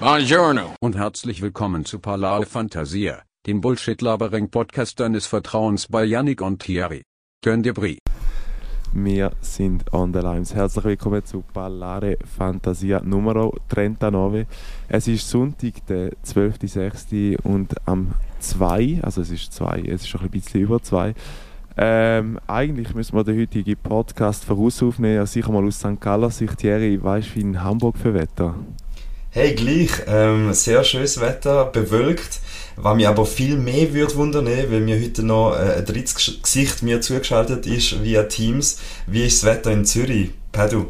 Buongiorno und herzlich willkommen zu Parlare Fantasia, dem Bullshit-Labering-Podcast deines Vertrauens bei Yannick und Thierry. Gönn dir Brie. Wir sind on the lines. Herzlich willkommen zu Parlare Fantasia Numero 39. Es ist Sonntag, der 12.06. und am 2, also es ist 2, es ist schon ein bisschen über 2. Eigentlich müssen wir den heutigen Podcast voraus aufnehmen, ja, sicher mal aus St. Gallen. Thierry, weißt du, wie in Hamburg für Wetter? Hey, gleich. Sehr schönes Wetter, bewölkt. Was mich aber viel mehr würde wundern, weil mir heute noch ein drittes Gesicht mir zugeschaltet ist via Teams. Wie ist das Wetter in Zürich? Pädu.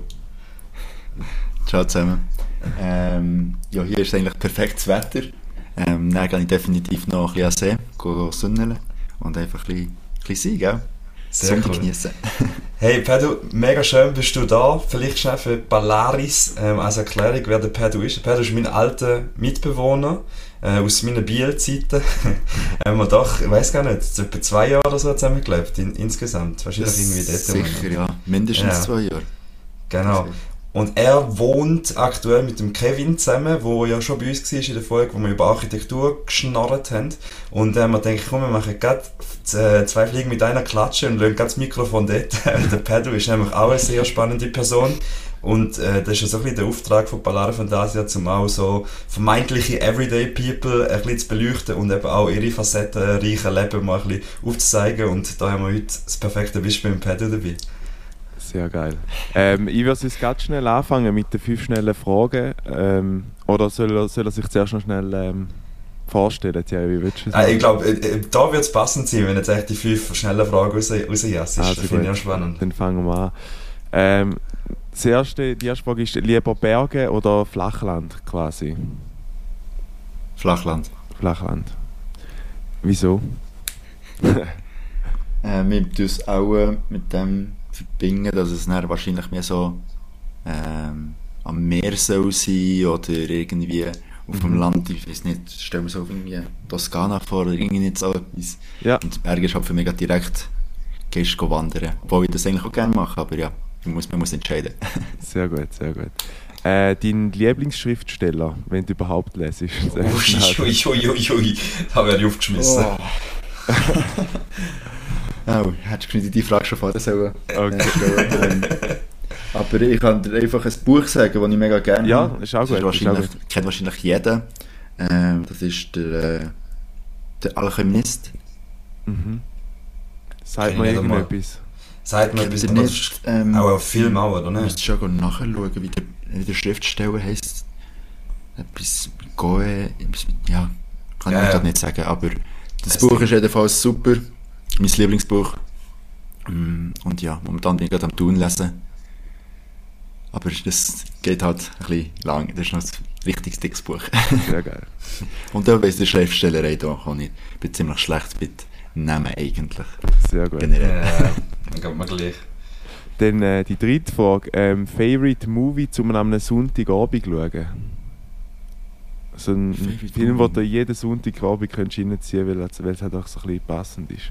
Ciao zusammen. Ja, hier ist eigentlich perfektes Wetter. Dann gehe ich definitiv noch ein bisschen an See, gehe sünneln und einfach ein bisschen sein, gell? Sehr cool. Genießen. Hey Pedro, mega schön bist du da. Vielleicht schnell für Palaris als Erklärung, wer der Pedro ist. Pedro ist mein alter Mitbewohner aus meiner Biel-Zeiten. Haben wir doch, ich weiß gar nicht, etwa 2 Jahre oder so zusammen gelebt insgesamt. Wahrscheinlich das irgendwie dort. Sicher, ja. Mindestens ja. 2 Jahre. Genau. Und er wohnt aktuell mit dem Kevin zusammen, der ja schon bei uns war in der Folge, wo wir über Architektur geschnarrt haben. Und dann haben wir gedacht, komm, wir machen gerade 2 Fliegen mit einer Klatsche und lassen das Mikrofon dort. Der Pedro ist nämlich auch eine sehr spannende Person. Und das ist ja so ein bisschen der Auftrag von Parlare Fantasia, um auch so vermeintliche Everyday People ein bisschen zu beleuchten und eben auch ihre facettenreichen Leben mal ein bisschen aufzuzeigen. Und da haben wir heute das perfekte Beispiel mit Pedro dabei. Sehr geil. Ich würde jetzt ganz schnell anfangen mit den 5 schnellen Fragen. Oder soll er sich zuerst noch schnell vorstellen? Thierry, wie willst du es? Ich glaube, da wird es passend sein, wenn jetzt echt die 5 schnellen Fragen rausjassest. Das finde ich auch spannend. Dann fangen wir an. Die erste Frage ist, lieber Berge oder Flachland quasi? Flachland. Wieso? Wir tun es auch mit dem verbinden, dass es dann wahrscheinlich mehr so am Meer soll sein oder irgendwie auf dem Land, ich weiß nicht, stell mir so irgendwie Toskana vor oder irgendwie so etwas. Ja. Und das Berg ist halt für mich direkt, gehst du wandern, obwohl ich das eigentlich auch gerne mache, aber ja, man muss entscheiden. Sehr gut. Dein Lieblingsschriftsteller, wenn du überhaupt lesest. Ui, da werde ich aufgeschmissen. Oh. Oh, hättest du die Frage schon vorher selber. Aber ich kann dir einfach ein Buch sagen, das ich mega gerne habe. Ja, ist auch gut. Kennt wahrscheinlich jeder. Das ist der Alchemist. Mhm. Sagt mir irgendetwas. Sagt mir etwas. Auch auf Film, oder nicht? Du musst schon nachschauen, wie der Schriftsteller heisst. Etwas mit Goe. Ja, kann ich gerade nicht sagen. Aber das Buch ist jedenfalls super. Mein Lieblingsbuch. Und ja, momentan bin ich gerade am Tun lesen. Aber das geht halt ein bisschen lang. Das ist noch das richtig dickes Buch. Sehr geil. Und da weiss die Schriftstellerei da auch nicht. Ich bin ziemlich schlecht mit Namen eigentlich. Sehr gut. Generell. Dann geht man gleich. Dann die dritte Frage. Favorite Movie zum einem Sonntagabend schauen? So ein Film, den du jeden Sonntagabend reinziehen könntest, weil es halt auch so ein bisschen passend ist.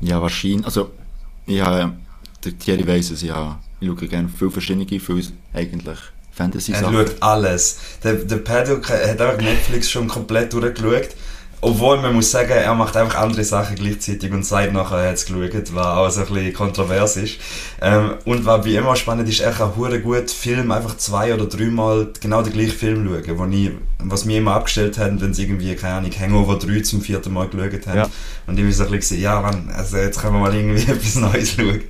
Ja, wahrscheinlich. Also, der Thierry weiss es, ich schaue gerne viele verschiedene, viele eigentlich Fantasy-Sachen. Er schaut alles. Der Pedro hat einfach Netflix schon komplett durchgeschaut. Obwohl, man muss sagen, er macht einfach andere Sachen gleichzeitig und sagt nachher, er hat es geschaut, was auch so ein bisschen kontrovers ist. Und was wie immer spannend ist, er kann verdammt gut Film einfach 2 oder 3 Mal genau den gleichen Film schauen, was wir immer abgestellt haben, wenn sie irgendwie, keine Ahnung, Hangover 3 zum 4. Mal geschaut haben. Ja. Und ich war so ein bisschen, jetzt können wir mal irgendwie etwas Neues schauen.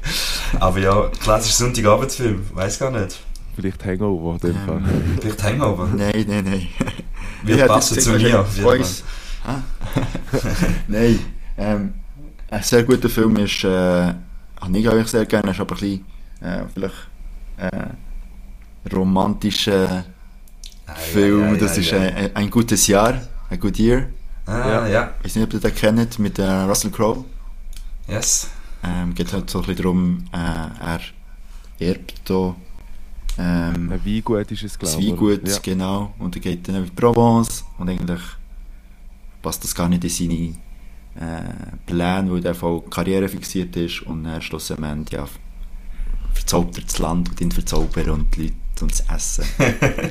Aber ja, klassisch Sonntagabendfilm, weiss gar nicht. Vielleicht Hangover, in dem Fall. Vielleicht Hangover? Nein. Wir passen zu mir. Nein, ein sehr guter Film ist, habe ich eigentlich sehr gerne, ist aber ein bisschen vielleicht romantischer Film, das ist ein gutes Jahr, A Good Year. Ich weiß nicht, ob ihr den kennt, mit Russell Crowe. Yes. Geht halt so ein bisschen darum, er erbt da ein Weingut ist es, glaube ich. Das Weingut, ja. Genau, und er geht dann in Provence und eigentlich passt das gar nicht in seine Pläne, weil der voll Karriere fixiert ist und schlussendlich verzaubt er das Land und ihn verzaubern und die Leute Leute und zu essen.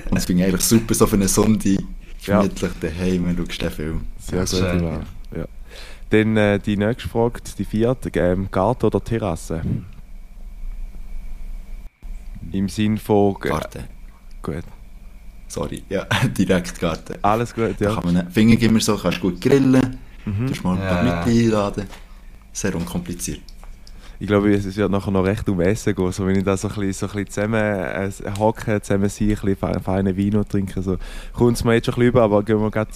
Und das finde ich eigentlich super, so für eine Sonntag gemütlich daheim und schaust den Film. Sehr gut, ja. Dann die nächste Frage, die vierte, Garten oder Terrasse? Im Sinn von... Garten. Gut. Sorry, ja, direkt Garten. Alles gut, ja. Da kann man Finger immer so, kannst gut grillen, du mal ein paar Leute einladen. Sehr unkompliziert. Ich glaube, es wird nachher noch recht um Essen gehen. Also, wenn ich da so ein bisschen zusammen hocke, zusammen sein, ein bisschen feinen Wein trinke, so kommt es mir jetzt schon ein bisschen über, aber gehen wir gerade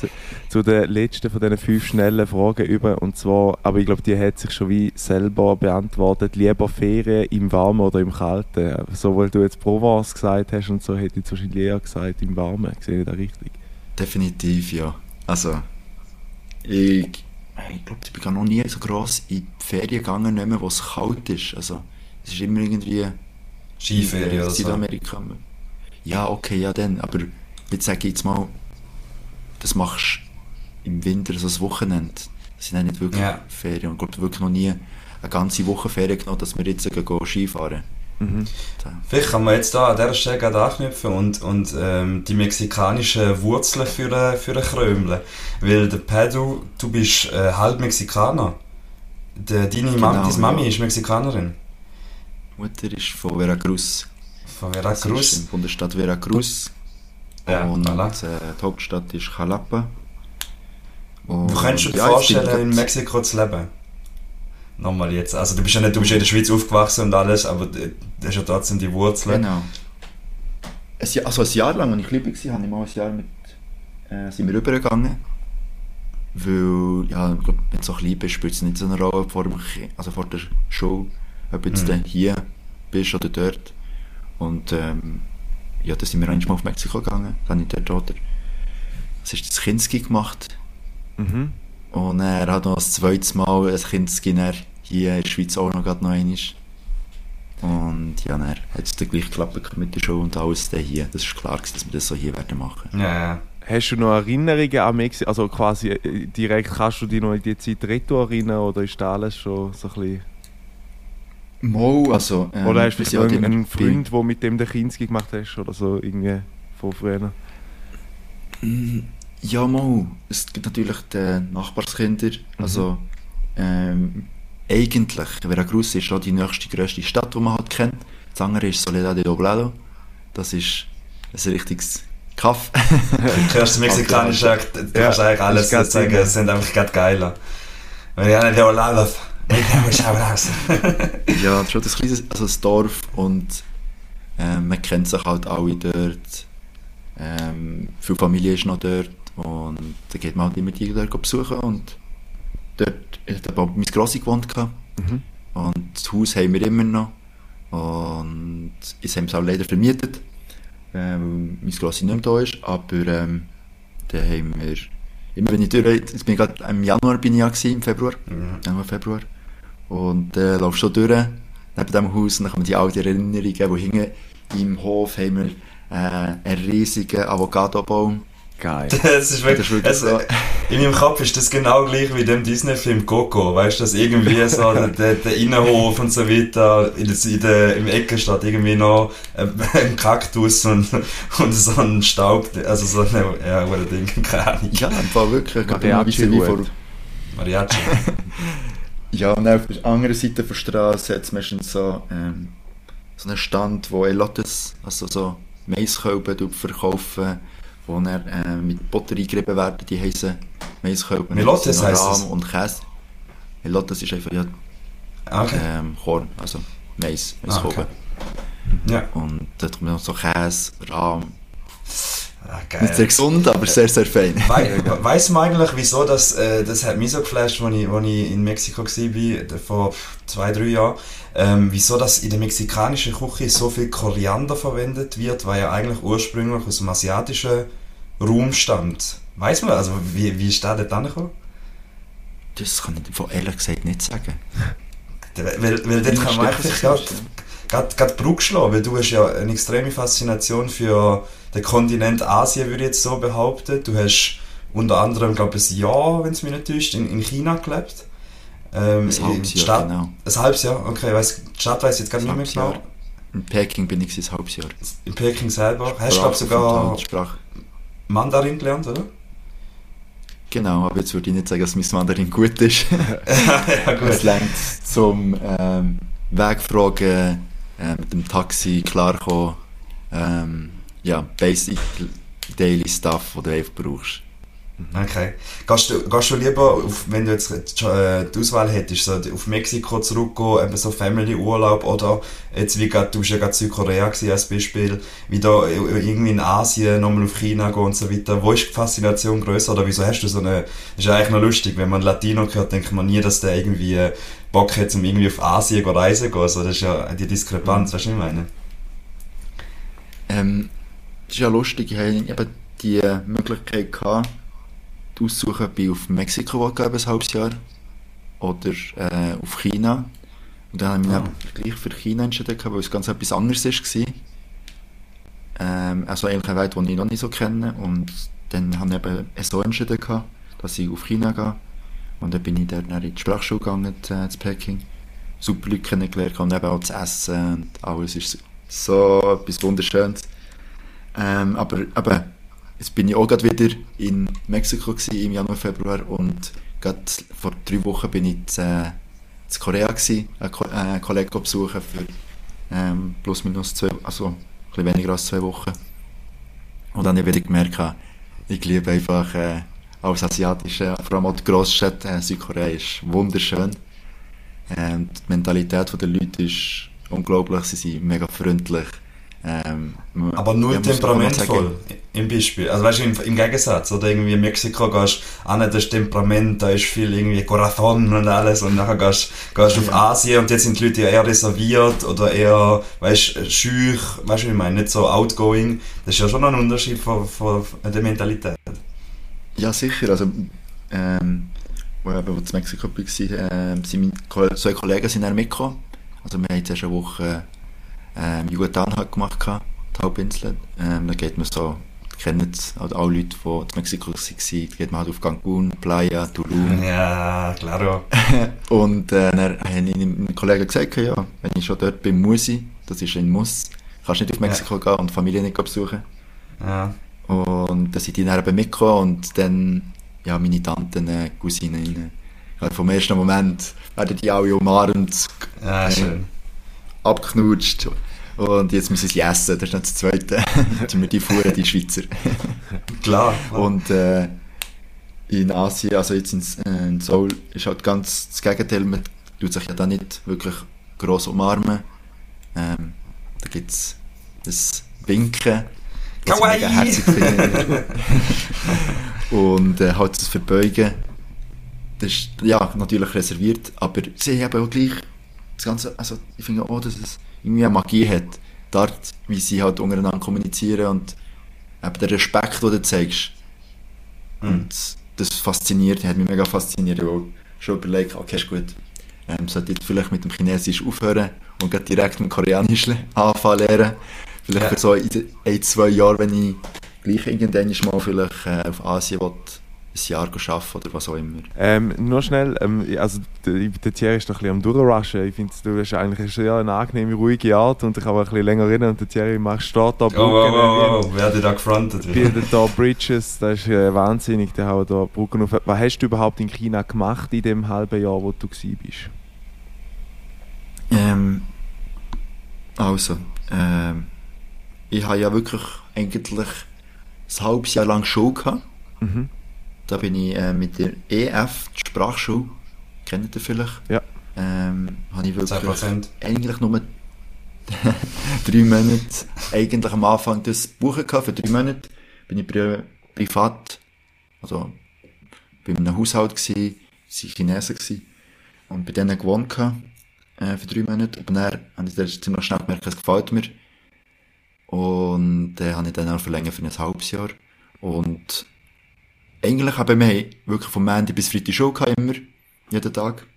zu den letzten von diesen 5 schnellen Fragen über. Und zwar, aber ich glaube, die hat sich schon wie selber beantwortet, lieber Ferien im Warmen oder im Kalten? So, weil du jetzt Provence gesagt hast und so, hätte ich wahrscheinlich eher gesagt, im Warmen. Sehe ich da richtig? Definitiv, ja. Also, ich glaube, ich bin gar noch nie so gross in die Ferien gegangen, nicht mehr, wo es kalt ist. Also, es ist immer irgendwie... Skiferien oder so. Südamerika. Ja, okay, ja dann. Aber jetzt sage ich jetzt mal, das machst du im Winter, so also ein Wochenende. Das sind ja nicht wirklich Ferien. Ich glaube, wirklich noch nie eine ganze Woche Ferien genommen, dass wir jetzt Skifahren gehen. Mhm. So. Vielleicht kann man jetzt da an dieser Stelle gerade anknüpfen und die mexikanischen Wurzeln für den Krömle. Weil der Pedro, du bist halb Mexikaner. Deine Mami ist Mexikanerin. Die Mutter ist von Veracruz. Von Veracruz? Ist in der Bundesstadt Veracruz. Ja, und die Hauptstadt ist Jalapa. Und du könntest dir vorstellen, in Mexiko zu leben? Nochmal jetzt, also du bist in der Schweiz aufgewachsen und alles, aber du hast ja trotzdem die Wurzeln. Genau. Also ein Jahr lang, als ich klein war, habe ich mal ein Jahr sind wir rübergegangen. Weil, ja, ich glaube, wenn du so klein bist, spielt es nicht so eine Rolle vor der Schule, ob du jetzt hier bist oder dort. Und dann sind wir einmal auf Mexiko gegangen, dann habe ich dort das Kinski gemacht. Mhm. Und er hat noch das zweite Mal ein Kindskinner hier in der Schweiz auch noch einmal. Und ja, dann hat es dann gleich geklappt mit der Show und alles dann hier. Das war klar, dass wir das so hier werden machen. Ja. Hast du noch Erinnerungen an Mexiko? Also quasi direkt, kannst du dich noch in die Zeit retour erinnern oder ist das alles schon so ein bisschen... Mal, also... oder hast du einen Freund, der mit dem den Kinski gemacht hast oder so irgendwie von früher? Ja, mal. Es gibt natürlich die Nachbarskinder. Also, eigentlich, Veracruz ist auch die nächste grösste Stadt, die man halt kennt. Das andere ist Soledad de Oblado. Das ist ein richtiges Kaff. Du hörst mexikanisch, du kannst eigentlich alles sagen. Es sind einfach gerade geil. Veracruz de Oblado. Ja, das ist halt ein kleines Dorf und man kennt sich halt alle dort. Viele Familie ist noch dort. Und dann geht man halt immer die dort besuchen und dort hat auch meine Grossi gewohnt und das Haus haben wir immer noch und jetzt haben wir es auch leider vermietet, weil meine Grossi nicht mehr da ist, aber dann haben wir immer, wenn ich durch, jetzt bin ich gerade im Januar Februar und dann laufst du durch neben diesem Haus und dann kommen die alten Erinnerungen, wo hinten im Hof haben wir einen riesigen Avocado-Baum. Geil. Das ist wirklich so. In meinem Kopf ist das genau gleich wie in dem Disney-Film Coco, weißt du, dass irgendwie so der Innenhof und so weiter, im Ecken steht irgendwie noch ein Kaktus und so ein Staub, also so ein Ding, keine Ahnung. Ja, einfach wirklich, Mariachi vor. Mariachi. Ja, und auf der anderen Seite der Straße hat es meistens so einen Stand, wo Elotes, also so Maiskölben verkaufen, wo dann mit Butter eingerieben werden, die heissen Maiskölben. Milotes heisst es? Und Käse. Milotes ist einfach Korn, also Maiskölben. Okay. Ja. Und dort kommt noch so Käse, Rahm. Ah, nicht sehr gesund, aber sehr, sehr fein. Weiss man eigentlich, wieso das hat mich so geflasht, als ich in Mexiko war, vor 2-3 Jahren, wieso das in der mexikanischen Küche so viel Koriander verwendet wird, weil ja eigentlich ursprünglich aus dem asiatischen Raum stammt. Weiss man, also wie ist das dort angekommen? Das kann ich von ehrlich gesagt nicht sagen. Weil dort kann man eigentlich gerade Brücke schlagen, weil du hast ja eine extreme Faszination für den Kontinent Asien, würde ich jetzt so behaupten. Du hast unter anderem, glaube ich, ein Jahr, wenn es mich nicht täuscht, in China gelebt. Ein halbes Jahr, genau. Ein halbes Jahr, okay. Die Stadt weiss ich jetzt gar nicht mehr genau. In Peking bin ich ein halbes Jahr. In Peking selber? Hast du, glaube ich, sogar Mandarin gelernt, oder? Genau, aber jetzt würde ich nicht sagen, dass mein Mandarin gut ist. Ja, gut. Es reicht zum Wegfragen, mit dem Taxi klarkommen. Ja, basic daily stuff, den du einfach brauchst. Okay. Gehst du lieber, wenn du jetzt die Auswahl hättest, so auf Mexiko zurückgehen, eben so Family-Urlaub, oder jetzt wie grad, du warst ja gerade Südkorea als Beispiel, wieder irgendwie in Asien, nochmal auf China gehen und so weiter. Wo ist die Faszination grösser? Oder wieso hast du so eine... Das ist eigentlich noch lustig, wenn man Latino hört, denkt man nie, dass der irgendwie Bock hat, um irgendwie auf Asien reisen zu gehen. Also das ist ja die Diskrepanz, weißt du, was ich meine? Das ist ja lustig, ich hatte eben die Möglichkeit gehabt, aussuchen, ob ich auf Mexiko ein halbes Jahr oder auf China. Und dann habe ich mich gleich für China entschieden, weil es ganz etwas anderes war. Also eigentlich eine Welt, die ich noch nicht so kenne. Und dann habe ich eben so entschieden, dass ich auf China gehe. Und dann bin ich dann in die Sprachschule gegangen, zu Peking. Super Leute kennengelernt und eben auch das Essen und alles ist so etwas Wunderschönes. Aber jetzt bin ich auch gerade wieder in Mexiko gewesen, im Januar, Februar, und gerade vor 3 Wochen bin ich in Korea gewesen, einen Kollegen besuchen für plus minus 2, also ein bisschen weniger als 2 Wochen. Und dann habe ich wieder gemerkt, ich liebe einfach alles Asiatische, vor allem auch die Grossstadt Südkorea ist wunderschön. Die Mentalität der Leute ist unglaublich, sie sind mega freundlich. Aber null temperamentvoll im Beispiel, also weißt du, im Gegensatz, oder irgendwie in Mexiko gehst du an, das Temperament, da ist viel irgendwie Corazon und alles, und nachher gehst du auf Asien und jetzt sind die Leute ja eher reserviert oder eher, weißt du, schüch, weißt du, ich meine, nicht so outgoing, das ist ja schon ein Unterschied von der Mentalität. Ja sicher, also wo ich in Mexiko war, sind meine 2 Kollegen sind dann mitgekommen, also wir haben jetzt eine Woche Yucatan hat gemacht, die Halbinsel. Da geht man so, kennen halt alle Leute, die in Mexiko waren, da geht man halt auf Cancun, Playa, Tulum. Ja, klaro. Und dann habe ich meinen Kollegen gesagt, ja, wenn ich schon dort bin, muss ich, das ist ein Muss, kannst nicht auf Mexiko gehen und die Familie nicht besuchen. Ja. Und da sind die dann eben mitgekommen und dann, ja, meine Tanten, Cousinen, vom ersten Moment werden die alle umarmt. Ja, schön. Abgeknutscht und jetzt müssen sie essen, das ist nicht das Zweite, jetzt wir die fuhren, die Schweizer. Klar. Und in Asien, also jetzt in Seoul, ist halt ganz das Gegenteil, man tut sich ja da nicht wirklich gross umarmen. Da gibt es das Winken, das ich mega herzig finde. Und halt das Verbeugen, das ist ja natürlich reserviert, aber sie haben auch gleich das Ganze, also ich finde auch, dass es irgendwie eine Magie hat, die Art, wie sie halt untereinander kommunizieren und eben der Respekt, den du zeigst. Und das fasziniert, hat mich mega fasziniert, weil ich schon überlegt, okay, ist gut, sollte ich vielleicht mit dem Chinesisch aufhören und gerade direkt mit dem Koreanischen anfangen lernen. Vielleicht für so in 1-2 Jahren, wenn ich gleich irgendwann mal vielleicht auf Asien will, ein Jahr arbeiten oder was auch immer. Nur schnell, also der Thierry ist noch ein bisschen am Durchrushen. Ich finde, du hast eigentlich eine angenehme, ruhige Art und ich kann auch ein bisschen länger reden und der Thierry steht da. Oh, wer hat da gefrontet? Bildet da Bridges, das ist wahnsinnig, der haut da Brücken auf. Was hast du überhaupt in China gemacht in dem halben Jahr, wo du gsi bist? Ich habe ja wirklich eigentlich ein halbes Jahr lang Schule gehabt. Mhm. Da bin ich mit der EF, die Sprachschule, kennt ihr vielleicht? Ja. Habe ich wirklich 10%. Eigentlich nur 3 Monate, eigentlich am Anfang das buchen gehabt, für 3 Monate. Bin ich privat, also bei einem Haushalt gsi, sie Chinesen gsi und bei denen gewohnt gehabt, für 3 Monate. Aber dann habe ich dann ziemlich schnell gemerkt, es gefällt mir. Und habe ich dann auch verlängert für ein halbes Jahr. Und eigentlich haben wir wirklich vom Montag bis Freitag Schule gehabt, immer, jeden Tag.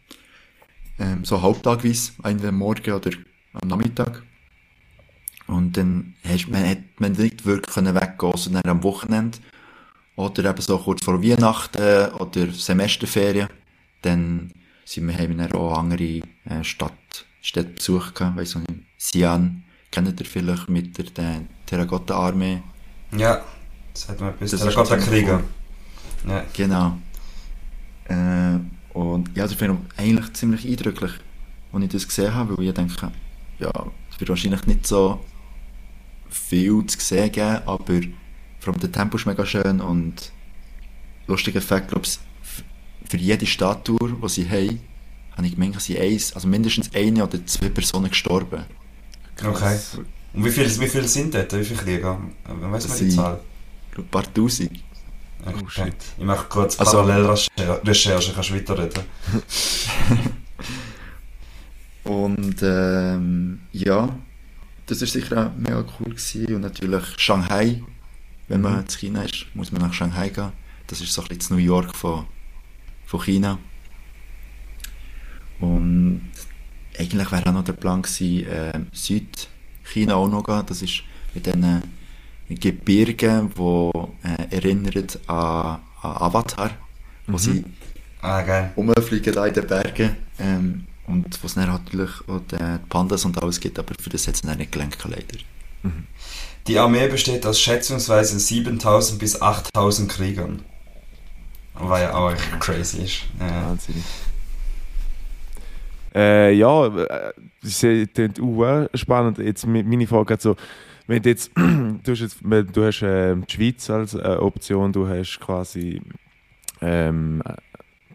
So halbtagweise, entweder am Morgen oder am Nachmittag. Und dann man nicht wirklich weggehen, sondern am Wochenende. Oder eben so kurz vor Weihnachten oder Semesterferien. Dann haben wir auch andere Städte besucht, weiss ich nicht, Xi'an, Kennt ihr vielleicht mit der Terrakotta-Armee? Ja, das hat man bis Terrakotta-Krieger. Ja. Genau. Und ja, das wäre eigentlich ziemlich eindrücklich, als ich das gesehen habe, weil ich denke, ja, es wird wahrscheinlich nicht so viel zu sehen geben, aber vor allem der Tempo ist mega schön und lustiger Fakt, glaube ich, für jede Stadttour, die sie haben, habe ich gemerkt, dass sie mindestens eine oder zwei Personen gestorben. Krass. Okay. Und wie viele sind dort? Wie viele Krieger? Weiss man die Zahl? Ein paar Tausend. Okay. Ich mache kurz Parallelrecherche, kannst du weiterreden. Und ja, das war sicher auch mega cool gewesen. Und natürlich Shanghai, wenn man in China ist, muss man nach Shanghai gehen. Das ist so ein bisschen das New York von China. Und eigentlich wäre auch noch der Plan gewesen, Südchina auch noch gehen. Das ist mit diesen Gebirgen, die erinnert an Avatar, wo sie rumfliegen da in den Bergen. Und was es dann natürlich auch die Pandas und alles gibt, aber für das hat es dann nicht gelenkt, leider. Mhm. Die Armee besteht aus schätzungsweise 7.000 bis 8.000 Kriegern. Was ja auch crazy ist. Ja. Wahnsinnig. Ja, das klingt auch spannend. Jetzt meine Frage so, wenn du jetzt, du hast die Schweiz als Option, du hast quasi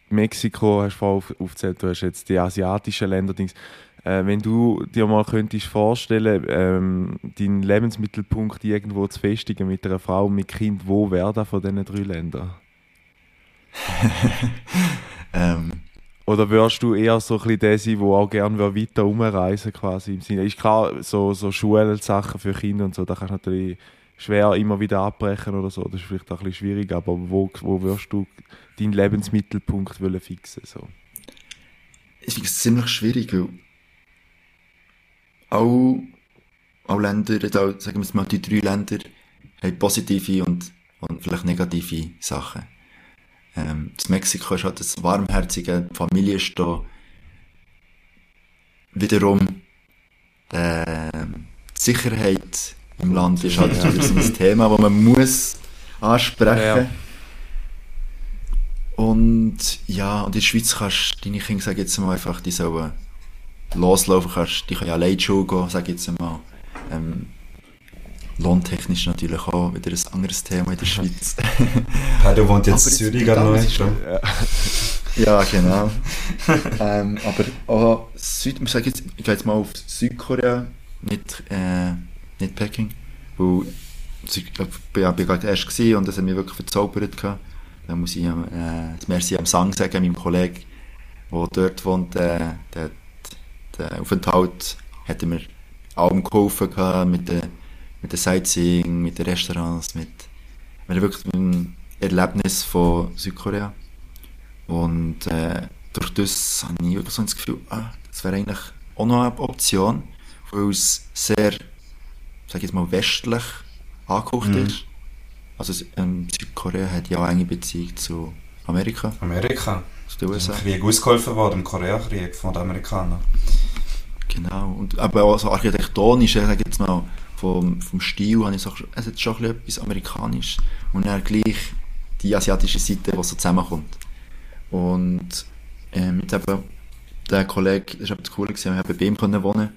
Mexiko, hast du vorhin aufgezählt, du hast jetzt die asiatischen Länder. Wenn du dir mal könntest vorstellen, deinen Lebensmittelpunkt irgendwo zu festigen mit einer Frau und mit Kind, wo wäre das von diesen drei Ländern? Oder würdest du eher so ein bisschen der sein, der auch gerne weiter herumreisen quasi im Sinne? Ist klar, so Schulsachen für Kinder und so, da kannst du natürlich schwer immer wieder abbrechen oder so, das ist vielleicht auch ein bisschen schwierig, aber wo würdest du deinen Lebensmittelpunkt fixen wollen? So? Ich finde es ziemlich schwierig, weil alle Länder, also sagen wir mal, die drei Länder haben positive und vielleicht negative Sachen. Das Mexiko ist halt das warmherzige, die Familie ist da wiederum die Sicherheit im Land ist halt wieder so ein Thema, das man muss ansprechen. Ja. Und ja, und in der Schweiz kannst du deine Kinder, sag jetzt mal, einfach, die sollen loslaufen, die können alleine in die Schule gehen, sag jetzt mal. Lohntechnisch natürlich auch wieder ein anderes Thema in der Schweiz. Pedro wohnt jetzt in Zürich gerade schon. Ja, genau. Aber auch ich gehe jetzt mal auf Südkorea, nicht Peking. Weil ich war gerade erst gewesen und das hat mich wirklich verzaubert. Dann muss ich das Merci am Sang sagen, meinem Kollegen, der dort wohnt. Der Aufenthalt hat mir allem geholfen mit dem Sightseeing, mit den Restaurants, mit wirklich dem Erlebnis von Südkorea. Und durch das habe ich wirklich so das Gefühl, das wäre eigentlich auch noch eine Option, weil es sehr, sag ich jetzt mal, westlich angekocht ist. Also Südkorea hat ja auch eine Beziehung zu Amerika. Zu den USA. Im Krieg ausgeholfen worden, im Koreakrieg von den Amerikanern. Genau, und aber auch so architektonisch, sag ich jetzt mal, vom Stil habe ich gesagt, es hat schon etwas Amerikanisches. Und dann gleich die asiatische Seite, die so zusammenkommt. Und mit eben der Kollege, das war das Coole, wir haben bei ihm wohnen können.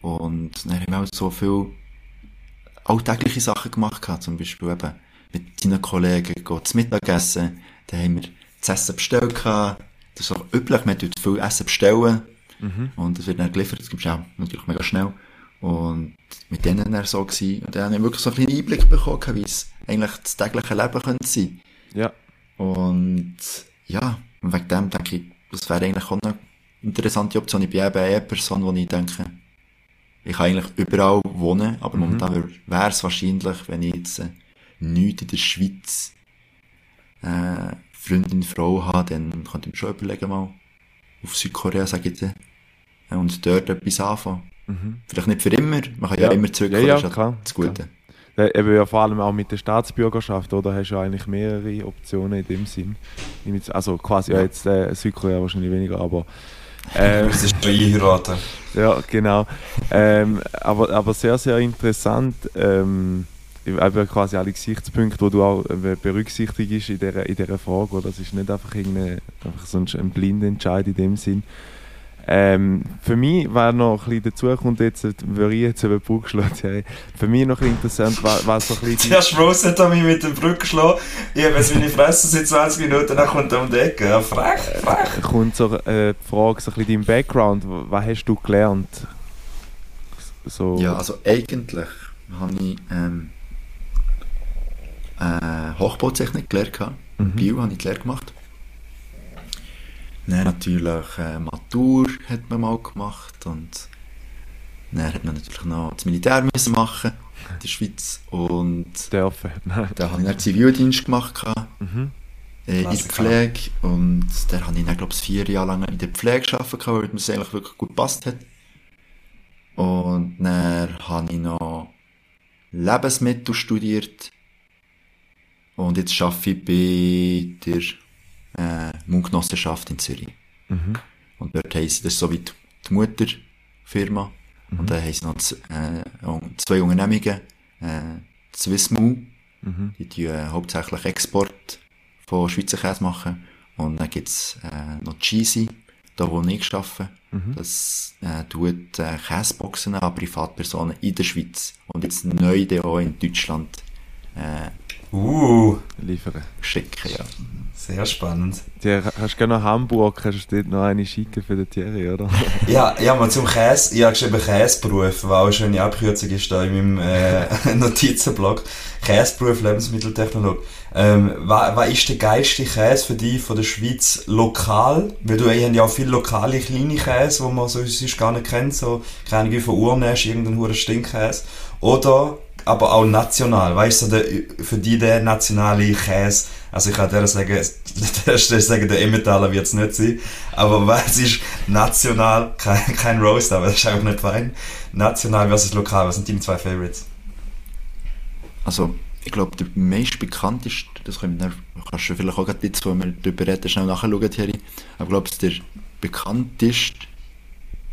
Und dann haben wir auch so viele alltägliche Sachen gemacht. Zum Beispiel eben mit seinen Kollegen zu Mittag essen. Dann haben wir das Essen bestellt. Das ist auch üblich, man tut viel Essen bestellen. Und es wird dann geliefert, das gibt es auch natürlich mega schnell. Und mit denen war so gewesen. Und dann habe ich wirklich so einen Einblick bekommen, wie es eigentlich das tägliche Leben könnte sein. Ja. Und ja, und wegen dem denke ich, das wäre eigentlich auch eine interessante Option. Ich bin eben eine Person, wo ich denke, ich kann eigentlich überall wohnen, aber momentan wäre es wahrscheinlich, wenn ich jetzt nichts in der Schweiz Freundin, Frau habe, dann könnte ich mir schon überlegen, mal auf Südkorea, sage ich, und dort etwas anfangen. Vielleicht nicht für immer, man kann ja immer zurückkommen, das ist das Gute. Eben ja, vor allem auch mit der Staatsbürgerschaft, oder? Hast du ja eigentlich mehrere Optionen in dem Sinn. Also quasi jetzt Südkorea wahrscheinlich weniger, aber Du musst schon einheiraten. Ja, genau. Aber sehr, sehr interessant. Eben quasi alle Gesichtspunkte, die du auch berücksichtigst in dieser Frage. Das ist nicht einfach so ein blinder Entscheid in dem Sinn. Für mich, wenn noch ein bisschen dazukommt, würde ich jetzt über die Brücke schlagen. Für mich noch ein bisschen interessant, was so ein bisschen... Zuerst Rose hat mich mit der Brücke geschlagen. Ich habe jetzt meine Fresse seit 20 Minuten, dann kommt er um die Ecke. Ja, frech. Kommt so die Frage, so ein bisschen dein Background, was hast du gelernt? So. Ja, also eigentlich habe ich Hochbautechnik gelernt. In Biel habe ich die Lehre gemacht. Dann natürlich Matur hat man mal gemacht und dann hat man natürlich noch das Militär müssen machen in der Schweiz und dürfen. Da habe ich dann Zivildienst gemacht in der Pflege und da habe ich dann glaube ich 4 Jahre lang in der Pflege gearbeitet, weil mir das eigentlich wirklich gut gepasst hat. Und dann habe ich noch Lebensmittel studiert und jetzt arbeite ich bei der Mundgenossenschaft in Zürich. Und dort heisst das so wie die Mutterfirma. Und da heisst noch 2 Unternehmungen. Swissmu, die tun hauptsächlich Export von Schweizer Käse machen. Und dann gibt es noch Cheesy, da wo ich arbeite. Das tut Käseboxen an Privatpersonen in der Schweiz. Und jetzt neu auch in Deutschland liefern. Schicken, ja. Sehr spannend. Ja, hast du gerne noch Hamburg, kannst du dort noch eine schicken für den Thierry, oder? ja, mal zum Käse. Ich habe geschrieben Käseberuf, weil auch eine schöne Abkürzung ist da in meinem Notizenblock. Käseberuf, Lebensmitteltechnologe. Was ist der geilste Käse für dich von der Schweiz lokal? Weil du haben ja auch viele lokale kleine Käse, die man sonst gar nicht kennt. So, keine Ahnung, von Urnäsch, irgendein Huren Stinkkäse. Oder aber auch national. Weißt du, für die der nationale Käse, also ich kann dir sagen, der Emmentaler wird es nicht sein, aber was ist national, kein Roast, aber das ist einfach nicht fein. National versus lokal, was sind die 2 Favorites? Also, ich glaube, der meist bekannteste, das kannst du vielleicht auch jetzt, wenn wir darüber reden, schnell nachschauen, Thierry, aber ich glaube, der bekannteste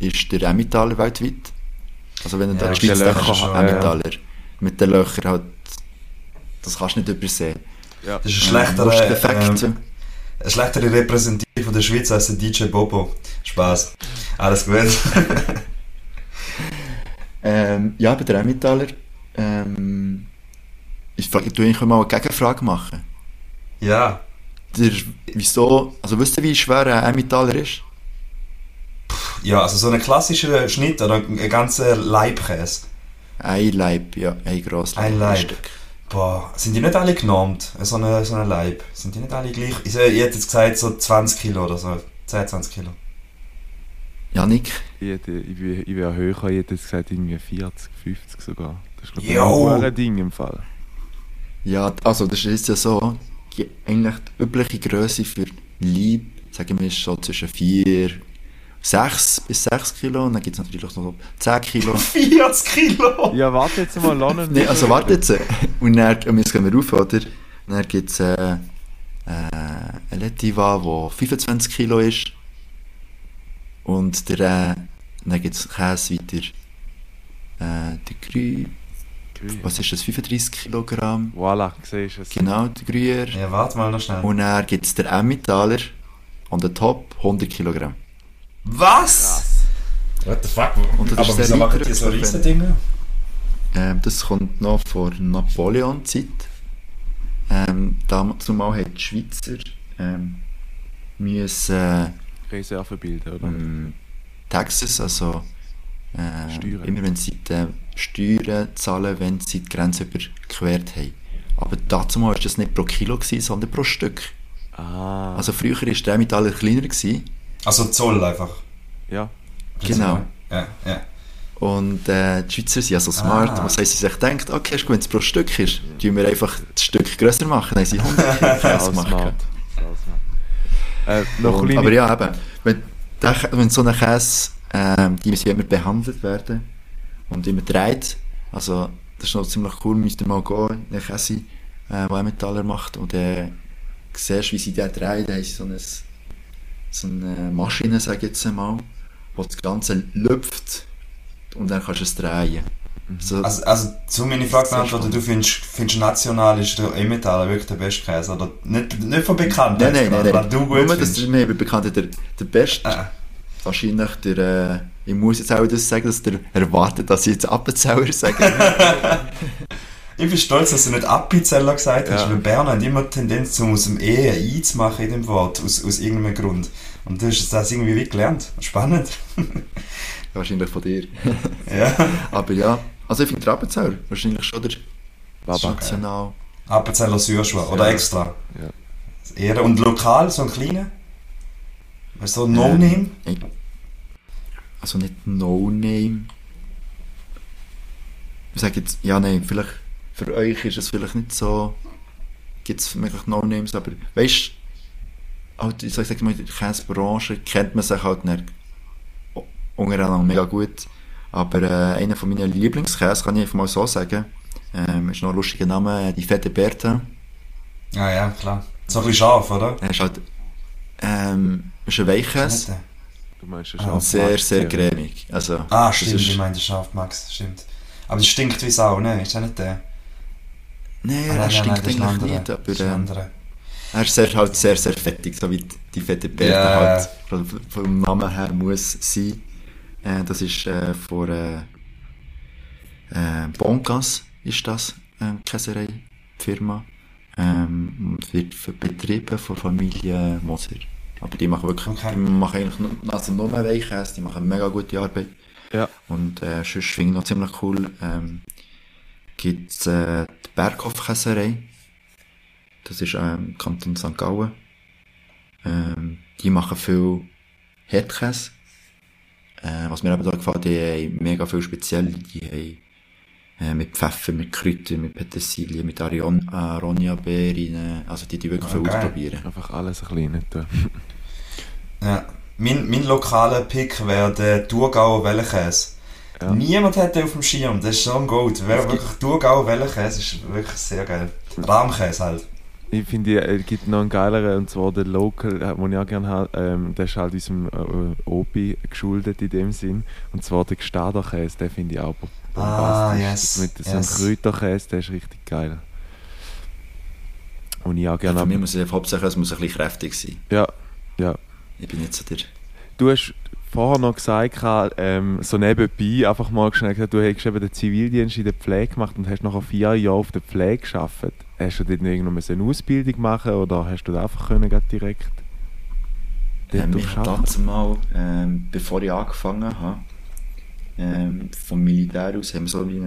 ist der Emmentaler weltweit. Also wenn du da die Schweiz denkst, Emmentaler. Ja. Mit den Löchern halt, das kannst du nicht übersehen. Ja. Das ist ein schlechterer Repräsentativ von der Schweiz als der DJ Bobo. Spaß. Alles gut. Ja, bei der Emmentaler. Ich frage, du eigentlich mal eine Gegenfrage machen. Ja. Wieso? Also wisst ihr, wie schwer ein Emmentaler ist? Ja, also so ein klassischer Schnitt oder ein ganzer Leibkäse. Ein Leib, ja, ein grosses Leib. Ein Leib. Boah, sind die nicht alle genormt, so eine Leib? Sind die nicht alle gleich? Ich hätte jetzt gesagt, so 20 Kilo oder so. 10, 20 Kilo. Yannick? Ich wäre höher, ich hätte jetzt gesagt, irgendwie 40, 50 sogar. Das ist, glaube ich, ein Ding im Fall. Ja, also das ist ja so, eigentlich die übliche Größe für Leib, sagen wir, ist schon zwischen 4... 6 bis 6 Kilo und dann gibt es natürlich noch 10 Kilo. 40 Kilo? Ja, warte jetzt mal, Lonnen. Nee, also warte jetzt. Und dann gehen wir rauf, oder? Und dann gibt es eine Letiva, die 25 Kilo ist. Und dann gibt es Käse weiter. Der Grü. Was ist das? 35 Kilogramm. Voilà, siehst du es. Genau, der Grüer. Ja, warte mal noch schnell. Und dann gibt es den Emmentaler und den Top 100 Kilogramm. Was? Krass. What the fuck? Aber wieso machen die so riesen Dinge? Das kommt noch vor Napoleon-Zeit. Zumal hat die Schweizer müssen Reserve bilden, oder? Taxes, also immer wenn sie Steuern zahlen, wenn sie die Grenze überquert haben. Aber dazu war das nicht pro Kilo gewesen, sondern pro Stück. Ah. Also früher war der Emmentaler kleiner gewesen. Also Zoll einfach. Ja. Genau. Ja. Und die Schweizer sind ja so smart, was heisst, sie sich denkt, okay, wenn es pro Stück ist, tun wir einfach das Stück grösser machen, dann haben sie 100 Käse gemacht. Aber ja, eben, wenn so ein Käse, die müssen immer behandelt werden und immer dreht, also das ist noch ziemlich cool, müsst ihr mal gehen, in den Käse, den Emmentaler macht und siehst, wie sie den drehen, da ist so ein so eine Maschine, sage ich jetzt einmal, wo das Ganze lüpft und dann kannst du es drehen. So, also zu meiner Frage beantworten, du findest national ist der Emmentaler wirklich der beste Käse, oder? Nicht von bekannt. Nein. Du gut nur, findest. Nein, bekannt der beste. Wahrscheinlich der, ich muss jetzt auch das sagen, dass der erwartet, dass ich jetzt Appenzeller sage. Ich bin stolz, dass du nicht Appenzeller gesagt hast, weil Berner hat immer die Tendenz, zu aus dem E ein zu machen in dem Wort, aus irgendeinem Grund. Und du hast das irgendwie wie gelernt. Spannend. Wahrscheinlich von dir. Ja. Aber ja, also ich finde Appenzeller wahrscheinlich schon der national. Appenzeller Süßschwein, oder extra. Ja. Eher. Und lokal, so ein kleiner? So No-Name? Also nicht No-Name. Ich sage jetzt, ja nein, vielleicht für euch ist es vielleicht nicht so, gibt es möglich No-Names, aber weißt du, halt, ich sage mal, in der Käsebranche kennt man sich halt nicht untereinander mega gut, aber einer von meinen Lieblingskäse, kann ich einfach mal so sagen, ist noch ein lustiger Name, die fette Berthe. Ah ja, klar. So ein bisschen scharf, oder? Er ist halt, ist ein Weichkäse. Du meinst scharf. Sehr, sehr cremig. Also, stimmt, ich meine scharf, Max, stimmt. Aber es stinkt wie Sau, ne? Ist das nicht der? Nein, er stinkt eigentlich nicht, aber er ist halt sehr, sehr fettig, so wie die fette Berthe halt vom Namen her muss sein. Das ist von Bongas, ist das, Käserei, Firma. Wird betrieben von Familie Moser. Aber die machen wirklich, die machen eigentlich nur mehr Weichkäse, die machen mega gute Arbeit. Ja. Und sonst finde ich noch ziemlich cool, gibt es die Berghof-Käserei, das ist im Kanton St. Gallen. Die machen viel Herdkäse. Was mir aber da gefällt, die haben mega viel speziell, die haben mit Pfeffer, mit Kräutern, mit Petersilie, mit Aronia-Beeren, also die wirklich viel ausprobieren. Einfach alles ein bisschen nicht da. Ja. Mein lokaler Pick wäre der Thurgauer Wellenkäse. Ja. Niemand hat den auf dem Schirm, das ist schon gut. Wirklich Thurgauer Wellenkäse ist wirklich sehr geil. Rahmkäse halt. Ich finde, es gibt noch einen geileren, und zwar den Local, den ich auch gerne habe. Der ist halt unserem Opi geschuldet in dem Sinn. Und zwar den Gstaderkäse, den finde ich auch bombastisch. Yes. Mit so einem Kräuterkäse, der ist richtig geil. Und ich auch gerne für mich muss es hauptsächlich es muss ein bisschen kräftig sein. Ja. Ich bin nicht so dir. Du hast vorher noch gesagt, so nebenbei einfach mal schnell gesagt, du hättest eben den Zivildienst in der Pflege gemacht und hast nachher 4 Jahre auf der Pflege gearbeitet. Hast du dort noch eine Ausbildung machen oder hast du das einfach können, direkt ich habe das mal, bevor ich angefangen habe, vom Militär aus, haben wir so wie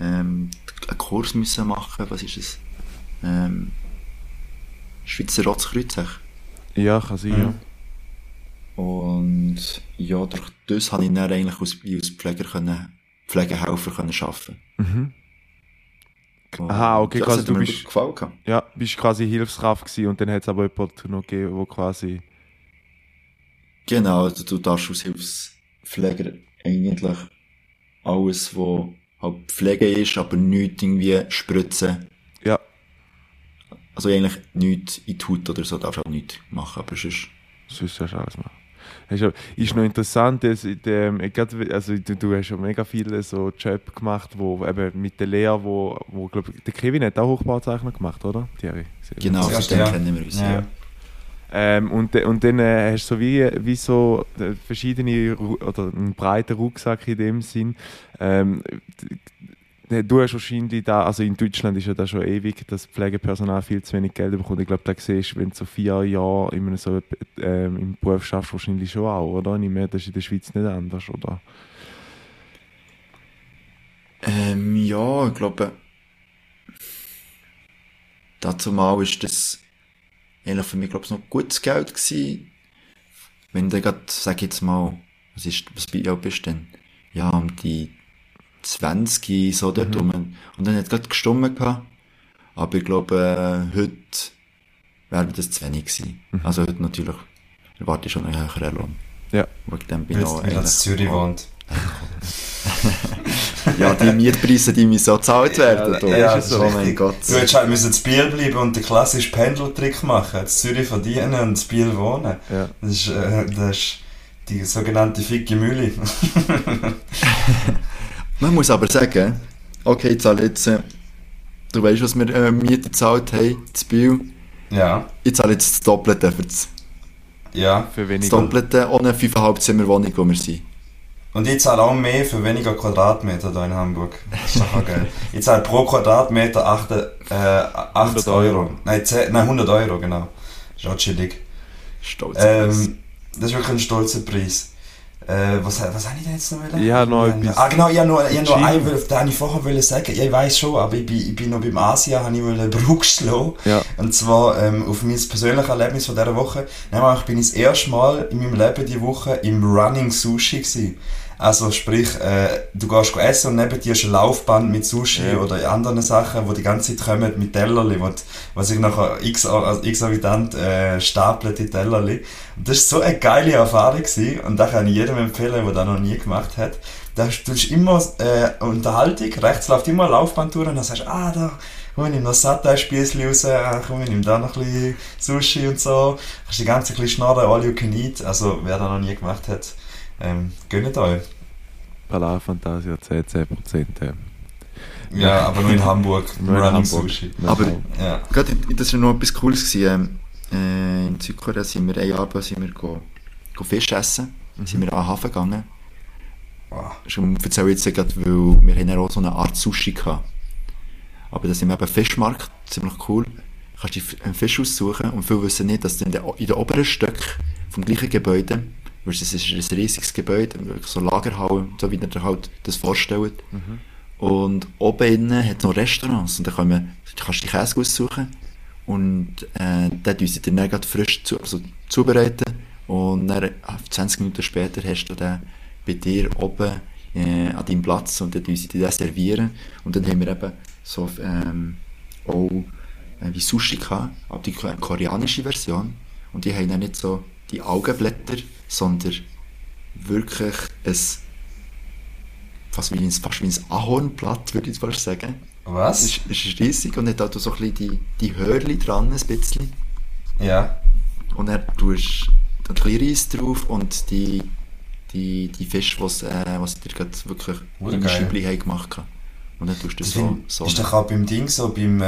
einen Kurs müssen machen, was ist das? Schweizer Rotkreuz. Ja, kann sein, ja. Und ja, durch das konnte ich dann eigentlich als Pflegehelfer arbeiten. Mhm. Aha, okay, das quasi hat mir gut gefallen. Ja, bist quasi Hilfskraft gewesen und dann hat es aber jemanden noch gegeben, der quasi... Genau, du darfst als Hilfspfleger eigentlich alles, was halt Pflege ist, aber nichts irgendwie spritzen. Ja. Also eigentlich nichts in die Haut oder so, darfst du auch nichts machen, aber sonst hast du alles machen. Ist noch interessant, also du hast schon mega viele so Jobs gemacht, wo eben mit der Lea, wo glaub, der Kevin hat auch Hochbauzeichner gemacht, oder? Thierry? Genau, das kennen wir uns. Ja. Und dann hast du so wie so verschiedene, oder einen breiten Rucksack in dem Sinn. Du hast wahrscheinlich da, also in Deutschland ist ja das schon ewig, dass Pflegepersonal viel zu wenig Geld bekommt. Ich glaube, da siehst du, wenn du so 4 Jahre in so im Beruf schaffst, wahrscheinlich schon auch, oder? Nicht mehr, das ist in der Schweiz nicht anders, oder? Ja, ich glaube, dazu mal war das eigentlich für mich, glaube ich, noch gutes Geld gewesen. Wenn du gerade, sag jetzt mal, was bist du denn? Ja, um die 20, so dort rum. Und dann hat es gerade gestummen gehabt. Aber ich glaube, heute wäre das zu wenig gewesen. Also heute natürlich erwarte ich schon einen höheren Lohn. Ja. Weil ich dann bin auch in Zürich wohnt. Ja, die Mietpreise, die müssen so gezahlt werden. Ja, das ist so. Gott. Du hättest halt müssen in Biel bleiben und den klassischen Pendeltrick machen. In Zürich verdienen und in Biel wohnen. Ja. Das ist die sogenannte ficke Mühle. Man muss aber sagen, okay, zahle jetzt, du weißt, was wir Miete gezahlt haben, in Biel. Ja. Ich zahle jetzt das Doppelte für das. Ja, für weniger. Das Doppelte ohne 5,5 Zimmer Wohnung, wo wir sind. Und ich zahle auch mehr für weniger Quadratmeter hier in Hamburg. Das ist doch geil. Ich zahle pro Quadratmeter 80 €. Nein, 100 €, genau. Das ist auch chillig. Stolzer Preis. Das ist wirklich ein stolzer Preis. Was habe ich denn jetzt noch wieder? Ja, noch etwas. Ah genau, ich habe noch einen, den habe ich vorher wollte sagen. Ja, ich weiss schon, aber ich bin noch beim Asien, habe ich eine Brücke schlagen. Ja. Und zwar auf mein persönliches Erlebnis von dieser Woche. Nämlich, ich bin das erste Mal in meinem Leben diese Woche im Running Sushi gewesen. Also sprich, du gehst essen und neben dir ist ein Laufband mit Sushi oder anderen Sachen, die die ganze Zeit kommen mit Tellerli, was ich nachher exorbitant staple, die Tellerli. Und das war so eine geile Erfahrung gewesen, und das kann ich jedem empfehlen, der das noch nie gemacht hat. Da tust du immer Unterhaltung, rechts läuft immer eine Laufbandtour und dann sagst du, da komm, ich noch Satay-Spiessli raus, komm, ich nehme da noch ein bisschen Sushi und so. Du kannst die ganze Zeit schnorren, all you can eat, also wer das noch nie gemacht hat. Gönnt euch. Parlare Fantasia 10%. Ja, aber nur in Hamburg. Nur in Running Sushi. Aber ja. Gerade, das war noch etwas Cooles gewesen. In Südkorea sind wir einen Abend Fisch essen. Mhm. Sind wir an den Hafen gegangen. Wow. Ich erzähle jetzt gerade, weil wir hatten auch so eine Art Sushi gehabt. Aber das ist eben Fischmarkt, ziemlich cool. Du kannst dir einen Fisch aussuchen und viele wissen nicht, dass in den oberen Stöcken vom gleichen Gebäude, weil es ist ein riesiges Gebäude, so Lagerhalle, so wie ihr euch halt das vorstellt. Mhm. Und oben innen hat es noch Restaurants und da kannst du die Käse aussuchen und dann tun sie dir dann gerade frisch zubereiten und dann 20 Minuten später hast du den bei dir oben an deinem Platz und dann tun sie dir den servieren. Und dann haben wir eben so auch wie Sushi gehabt, aber die koreanische Version, und die haben dann nicht so die Algenblätter, sondern wirklich fast wie ein Ahornblatt, würde ich fast sagen. Was? Es ist riesig und hat halt so ein bisschen die Hörli dran, ein bisschen. Ja. Und dann tust du ein bisschen Reis drauf und die Fische, was dir gerade wirklich im Schüppli gemacht haben. Und dann tust du das so. Ist doch auch beim Ding so, beim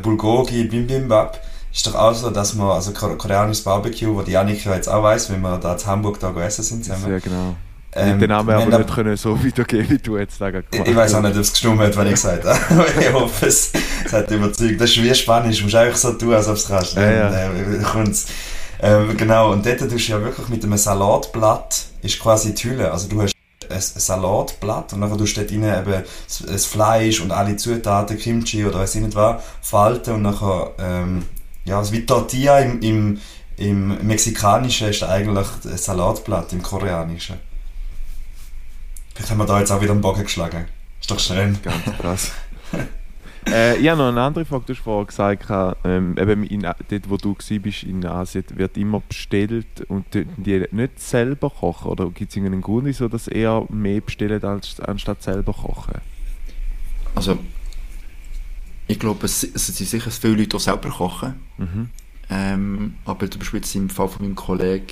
Bulgogi, beim Bimbap. Ist doch auch so, dass man, also koreanisches Barbecue, wo die Yannick ja jetzt auch weiss, wenn wir da in Hamburg da essen sind zusammen. Ja, genau. Den Namen aber nicht können so wiedergeben, wie du jetzt da gemacht hast. Ich weiss auch nicht, ob es gestimmt hat, wenn ich gesagt habe. Ich hoffe, es hat überzeugt. Das ist wie Spanisch, du musst einfach so tun, als ob es kannst. Genau, und dort tust du ja wirklich mit einem Salatblatt, ist quasi die Hülle. Also du hast ein Salatblatt und dann tust du dort rein eben das Fleisch und alle Zutaten, Kimchi oder weiss ich nicht was, falten und nachher ja, also wie Tortilla im Mexikanischen ist eigentlich ein Salatblatt, im Koreanischen. Vielleicht haben wir da jetzt auch wieder am Bogen geschlagen. Ist doch schön. Ganz krass. Ich habe noch eine andere Frage. Du hast vorher gesagt, eben dort wo du warst in Asien, wird immer bestellt und die nicht selber kochen. Oder gibt es irgendeinen Grund, wieso dass eher mehr bestellen anstatt selber kochen? Also, ich glaube, es sind sicher viele Leute, die selber kochen. Mhm. Aber zum Beispiel im Fall von meinem Kollegen,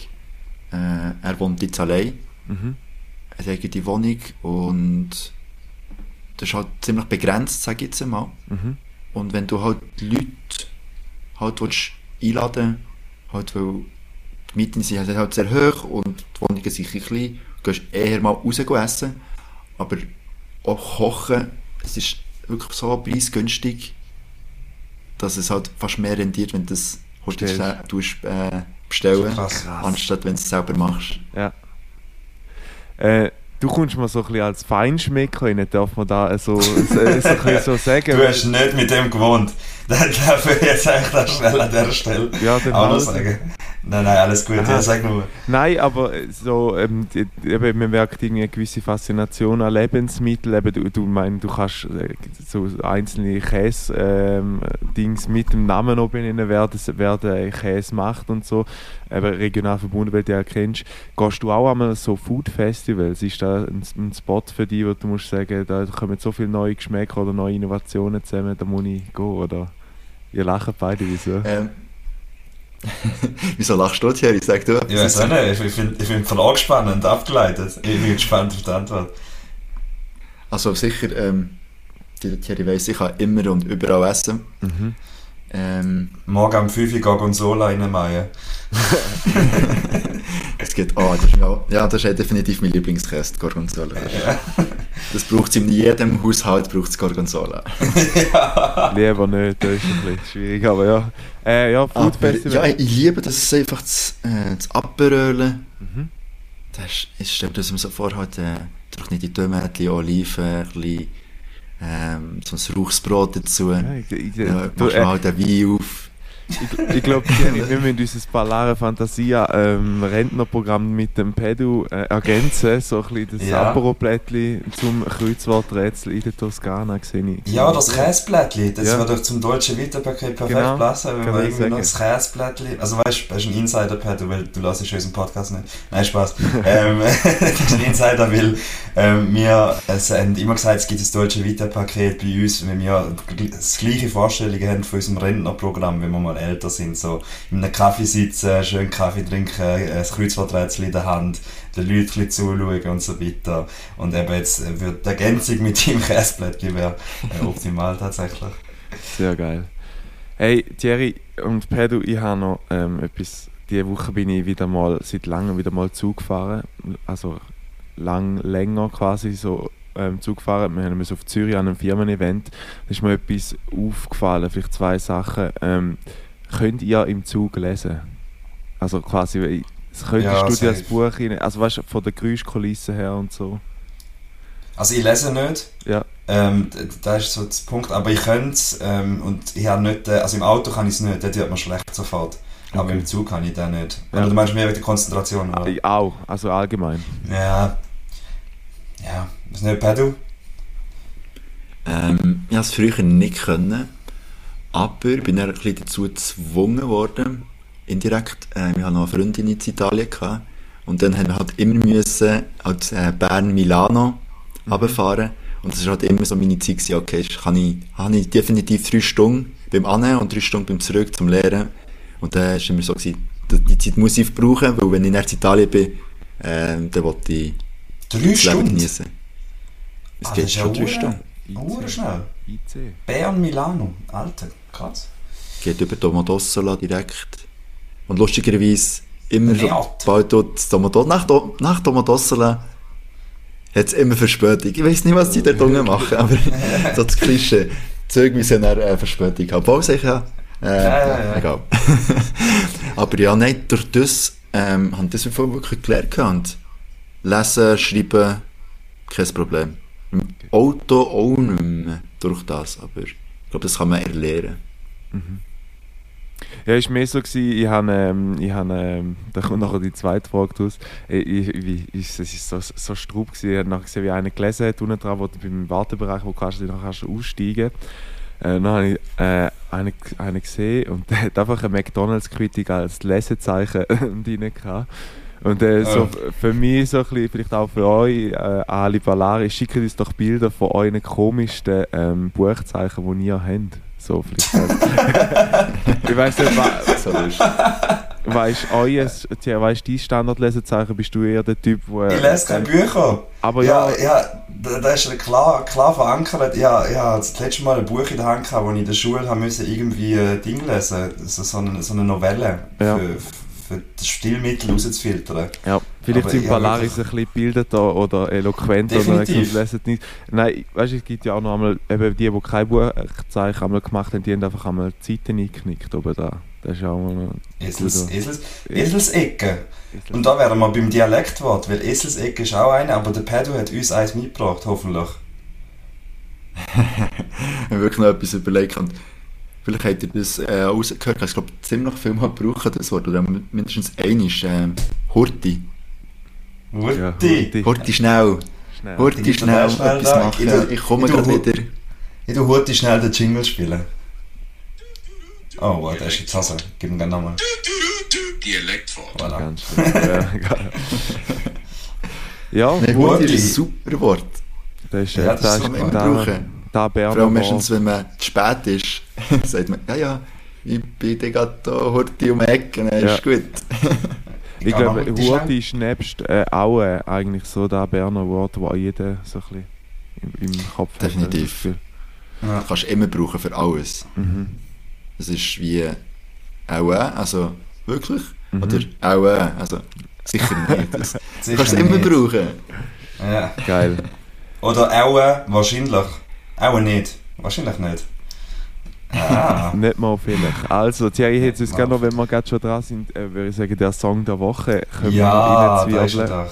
er wohnt jetzt allein. Mhm. Er hat eine eigene Wohnung und das ist halt ziemlich begrenzt, sage ich jetzt einmal. Mhm. Und wenn du halt Leute halt einladen willst, weil die Mieten sind halt sehr hoch und die Wohnungen sind ein klein, du gehst eher mal raus essen. Aber auch kochen, es ist wirklich so preisgünstig, dass es halt fast mehr rendiert, wenn du das bestellen, anstatt wenn du es selber machst. Ja. Du kommst mal so ein bisschen als Feinschmecker rein, darf man da so sagen. Du hast nicht mit dem gewohnt. Das darf ich jetzt eigentlich schnell an dieser Stelle auch noch sagen. Nein, alles gut, ja, sag nur. Nein, aber so, man merkt eine gewisse Faszination an Lebensmitteln. Eben, du kannst so einzelne Käse-Dings mit dem Namen noch benennen, wer den Käse macht und so. Eben regional verbunden, weil du ja kennst. Gehst du auch einmal so Food-Festivals? Ist da ein Spot für dich, wo du musst sagen, da kommen so viele neue Geschmäcker oder neue Innovationen zusammen, da muss ich gehen, oder? Ihr lacht beide, wieso? Wieso lachst du, Thierry? Sag du. Ich weiß auch nicht, ich finde die Frage spannend, abgeleitet. Ich bin gespannt auf die Antwort. Also sicher, Thierry weiss, ich kann immer und überall essen. Mhm. Morgen um 5 Uhr Gorgonzola reinmachen. Es geht, das ist definitiv mein Lieblingskäse, Gorgonzola. Ja. Das braucht es in jedem Haushalt, braucht's Gorgonzola. Ja. Lieber nicht, das ist ein bisschen schwierig, aber ja. Food Festival. Ja, ich liebe das einfach, das Aperölen. Mhm. Ich stelle das mir so vor, halt, durch die Tomaten, Oliven, so ein Rauchsbrot dazu. Machst halt den Wein auf. Ich glaube, wir müssen unser Parlare Fantasia Rentnerprogramm mit dem Pädu ergänzen. So ein bisschen das Apero-Plättli zum Kreuzworträtsel in der Toskana gesehen. Ja, das Käseplättli, das wäre doch zum deutschen Weiterpaket perfekt passen, wenn wir irgendwie noch das Käseplättli. Also weißt du, das ist ein Insider-Pädu, weil du lässt unseren Podcast nicht. Nein, Spaß. Das ist ein Insider, weil wir haben immer gesagt, es gibt das deutsche Weiterpaket bei uns, wenn wir das gleiche Vorstellungen haben von unserem Rentnerprogramm, wenn wir mal älter sind, so in einem Kaffee sitzen, schön Kaffee trinken, das Kreuzworträtsel in der Hand, den Leuten zuschauen und so weiter. Und eben jetzt wird die Ergänzung mit dem Käseblättchen wäre optimal tatsächlich. Sehr geil. Hey Thierry und Pedro, ich habe noch etwas. Diese Woche bin ich seit langem wieder mal Zug gefahren, also länger quasi so. Zug gefahren. Wir haben auf Zürich an einem Firmen-Event. Da ist mir etwas aufgefallen, vielleicht 2 Sachen. Könnt ihr im Zug lesen? Also quasi, könntest du dir das Buch rein, also weißt du, von der Geräuschkulisse her und so. Also ich lese nicht. Ja. Das ist so der Punkt. Aber ich könnte es, und ich habe nicht, also im Auto kann ich es nicht, dort hört man schlecht sofort. Okay. Aber im Zug kann ich das nicht. Oder du meinst mehr wegen der Konzentration? Oder? Auch, also allgemein. Ja, was nicht, Pedro? Ich konnte es früher nicht, aber ich bin dann ein bisschen dazu gezwungen worden, indirekt. Ich hatte noch eine Freundin in Italien und dann mussten wir halt immer Bern Milano runterfahren. Und das war halt immer so meine Zeit, okay, habe ich definitiv 3 Stunden beim Annehmen und 3 Stunden beim Zurück zum Lehren. Und dann war es immer so, die Zeit muss ich brauchen, weil wenn ich in Italien bin, dann wollte ich 3 Stunden? Es geht schon 3 Stunden. Urschnell. Bern Milano. Alter, krass. Geht über Domodossola direkt. Und lustigerweise, immer bald nach Domodossola hat es immer Verspätung. Ich weiß nicht, was die dort unten machen, aber so das Klischee. Züge müssen dann Verspätung haben. Obwohl, egal. Aber ja, nein, durch das haben das wirklich gelernt. Lesen, schreiben, kein Problem. Im Auto auch nicht mehr durch das, aber ich glaube, das kann man erlernen. Mhm. Ja, es war mehr so, ich habe, da kommt nachher die zweite Frage draus. Es war so straub, ich habe nachher gesehen, wie einer gelesen hat, unten dran, wo du beim Wartebereich, wo du nachher aussteigen kannst. Dann habe ich einen gesehen und der hat einfach eine McDonalds-Quittung als Lesezeichen drin gehabt. Und so für mich, so ein bisschen, vielleicht auch für euch, Ali Ballari, schickt uns doch Bilder von euren komischsten Buchzeichen, die ihr habt. So vielleicht. Ich weiss nicht, weisst du dein Standardlesezeichen? Bist du eher der Typ, der... Ich lese keine Bücher. Aber das ist klar verankert. Ich habe das letzte Mal ein Buch in der Hand gehabt, wo ich in der Schule irgendwie ein Ding lesen musste. So eine Novelle für das Stilmittel rauszufiltern. Ja, vielleicht sind Polaris ein bisschen bildeter oder eloquenter. Definitiv. Oder lesen nicht. Nein, weißt du, es gibt ja auch noch einmal, eben die kein Buchzeichen einmal gemacht haben, die haben einfach einmal Zeiten eingeknickt oben da. Das ist auch mal Eselsecke. Und da wären wir beim Dialektwort, weil Eselsecke ist auch eine, aber der Pedro hat uns eins mitgebracht, hoffentlich. Ich habe wirklich noch etwas überlegt. Vielleicht habt ihr das rausgehört. Ich glaube, ziemlich viel mal brauchen das Wort. Oder mindestens einmal ist Hurti. Hurti? Hurti schnell. Hurti schnell etwas machen. Ich komme gerade wieder. Ich tu Hurti schnell den Jingle spielen. Oh, wow, der ist jetzt Hasse. Gib ihm gerne nochmal. Dialektwort. Voilà. Ganz ja, nee, Hurti ist ein super Wort. Das ist ja, das kann man immer brauchen. Vor allem meistens, wenn man zu spät ist, sagt man, ja, ich bin gerade da, Hurti um die Ecke, dann ist gut. Ich glaube, Hurti ist nebst auch eigentlich so das Berner Wort, das jeder so ein bisschen im Kopf hat. Definitiv. Ja. Das kannst du immer brauchen für alles. Mhm. Das ist wie auch, also wirklich, oder auch, also sicher nicht. Das sicher kannst du immer brauchen. Ja. Geil. Oder auch wahrscheinlich. Auch nicht. Wahrscheinlich nicht. Ah. Nicht mal vielleicht. Also, Thierry, jetzt ist gerne noch, wenn wir gerade schon dran sind, würde ich sagen, der Song der Woche. Können ja, wir das doch.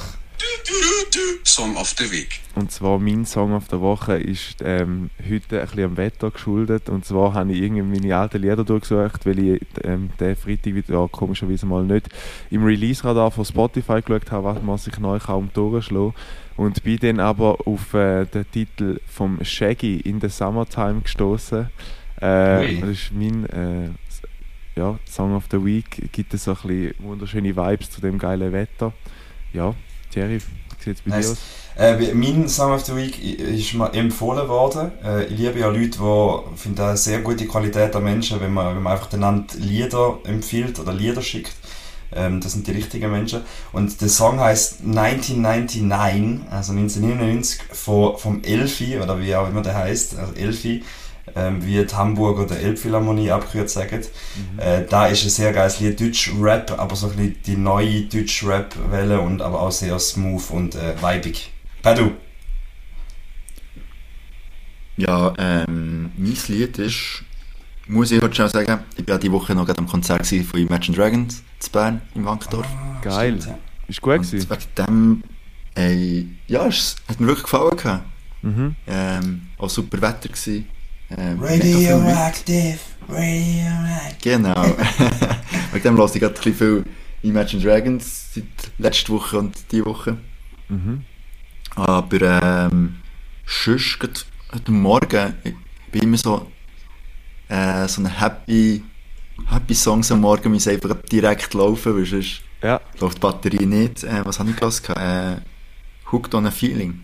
Song auf der Weg. Und zwar mein Song auf der Woche ist heute ein bisschen am Wetter geschuldet. Und zwar habe ich irgendwie meine alten Lieder durchgesucht, weil ich den Freitag wieder komischerweise mal nicht im Release-Radar von Spotify geschaut habe, was ich neu kaum durchschlagen kann. Und bin dann aber auf den Titel vom Shaggy in the Summertime gestoßen. Das ist mein Song of the Week. Gibt es so ein bisschen wunderschöne Vibes zu dem geilen Wetter. Ja, Thierry, wie sieht es bei dir aus? Mein Song of the Week ist mir empfohlen worden. Ich liebe ja Leute, die finden eine sehr gute Qualität an Menschen, wenn man einfach einander Lieder empfiehlt oder Lieder schickt. Das sind die richtigen Menschen. Und der Song heisst 1999, also 1999 vom Elfi, oder wie auch immer der heisst, also Elfi, wie die Hamburger der Elbphilharmonie abgekürzt sagen. Da ist ein sehr geiles Lied, Deutsch-Rap, aber so ein bisschen die neue Deutsch-Rap-Welle, und aber auch sehr smooth und weibig. Pädu! Ja, mein Lied ist... Muss ich heute schon sagen, ich war diese Woche noch am Konzert von Imagine Dragons in Bern, im Wankdorf. Oh, geil. Stimmt, ja. Ist gut gewesen. Wegen dem, es hat mir wirklich gefallen. Mhm. Auch super Wetter gewesen. Radioactive, Radioactive. Genau. Wegen dem höre ich gerade ein bisschen viel Imagine Dragons seit letzter Woche und diese Woche. Mhm. Aber sonst, heute Morgen, ich bin immer so einen happy Songs am Morgen muss einfach direkt laufen, weil sonst läuft die Batterie nicht. Was habe ich gehört? Hooked on a Feeling.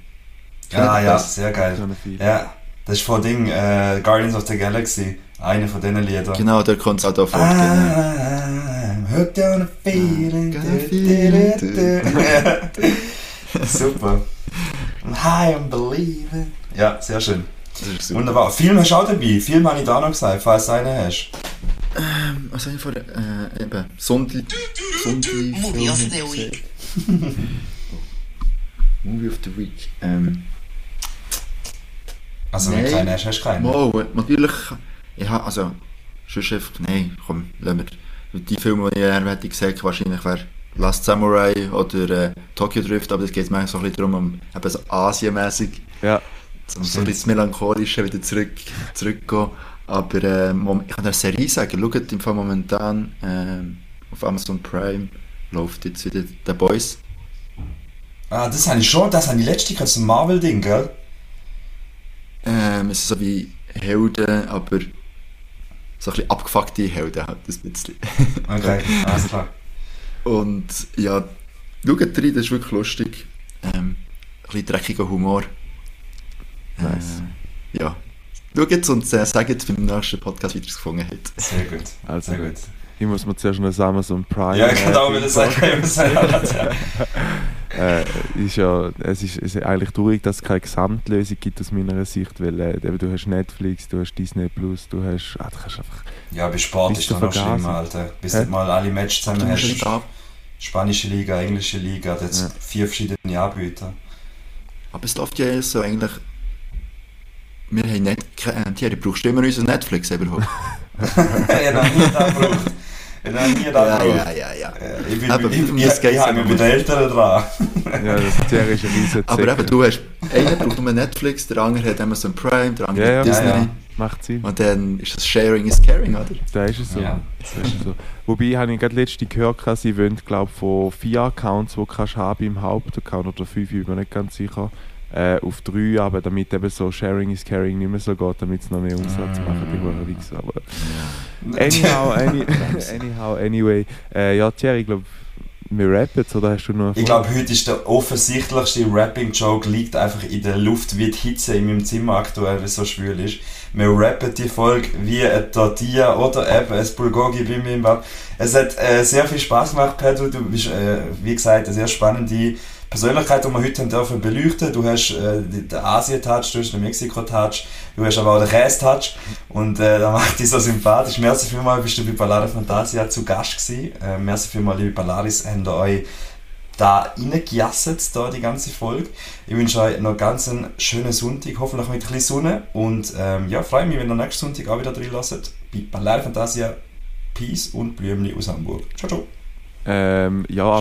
Ja, sehr geil. Ja, das ist von Ding, Guardians of the Galaxy, eine von diesen Liedern. Genau, da kommt es auch da vor. Hooked on a Feeling. Super. Hi, I'm believing. Ja, sehr schön. Wunderbar. Film hast du auch dabei? Film habe ich da noch gesagt, falls du einen hast. Was habe ich vorher? Eben, Sonntag. Movie of the Week. Movie of the Week. Also wenn du keinen hast, hast du keinen. Oh, natürlich. Lass mir. Die Filme, die ich hätte gesagt, wahrscheinlich wäre Last Samurai oder Tokyo Drift, aber das geht manchmal so ein bisschen darum, eben so asienmässig. Ja. So ein bisschen melancholisch wieder zurückgehen. Aber ich kann eine Serie sagen, schaut im Fall momentan auf Amazon Prime läuft jetzt wieder The Boys. Ah, das habe ich schon, das habe ich letztlich als Marvel-Ding, gell? Es ist so wie Helden, aber so ein bisschen abgefuckte Helden halt, das bisschen. Okay, alles klar. Und ja, schaut rein, das ist wirklich lustig. Ein bisschen dreckiger Humor. Nice. Ja. Schau jetzt und sag jetzt beim nächsten Podcast, wie ihr es gefunden habt. Sehr gut. Also sehr gut. Ich muss mir zuerst noch Amazon Prime. Ja, genau, wie das sagen. Es ist eigentlich traurig, dass es keine Gesamtlösung gibt aus meiner Sicht, weil du hast Netflix, du hast Disney Plus, du hast. Du kannst einfach. Ja, bei Sport ist das noch schlimmer, Alter. Bis du mal alle Matches zusammen hast. Spanische Liga, englische Liga, jetzt 4 verschiedene Anbieter. Aber es läuft ja so eigentlich. Wir haben Thierry, brauchst du immer unseren Netflix überhaupt? Ich habe nie das gebraucht. Ich habe mit den Eltern dran. Ja, Thierry ist ein riesen Zecke. Aber eben, du hast, einer braucht nur Netflix, der andere hat Amazon Prime, der andere hat Disney. Macht Sinn. Und dann ist das Sharing is Caring, oder? Da ist es so. Ja. Das ist so. Wobei, habe ich gerade letztens gehört, sie wollen, glaube ich, von 4 Accounts, die du haben im Hauptaccount, oder 5, ich bin mir nicht ganz sicher, auf 3, aber damit eben so Sharing is Caring nicht mehr so geht, damit es noch mehr Umsatz machen bei Hurenwichs. Aber anyway. Ja, Thierry, ich glaube, wir rappen jetzt, oder hast du noch... Ich glaube, heute ist der offensichtlichste Rapping-Joke, liegt einfach in der Luft wie die Hitze in meinem Zimmer aktuell, weil es so schwül ist. Wir rappen die Folge wie ein Tortilla oder eben ein Bulgogi bei mir im Bab. Es hat sehr viel Spass gemacht, Pedro. Du bist, wie gesagt, eine sehr spannende Persönlichkeit, die wir heute haben dürfen beleuchten. Du hast den Asien-Touch, du hast den Mexiko-Touch, du hast aber auch den Käse-Touch. Und das macht dich so sympathisch. Merci vielmals, bist du bei Parlare Fantasia zu Gast gewesen. Merci vielmals, liebe Ballaris, habt ihr euch da reingejasset, da die ganze Folge. Ich wünsche euch noch ganz einen schönen Sonntag, hoffentlich mit ein bisschen Sonne. Und ja, freue mich, wenn ihr nächsten Sonntag auch wieder drin lasst. Bei Parlare Fantasia, Peace und Blümli aus Hamburg. Ciao, ciao. Ja,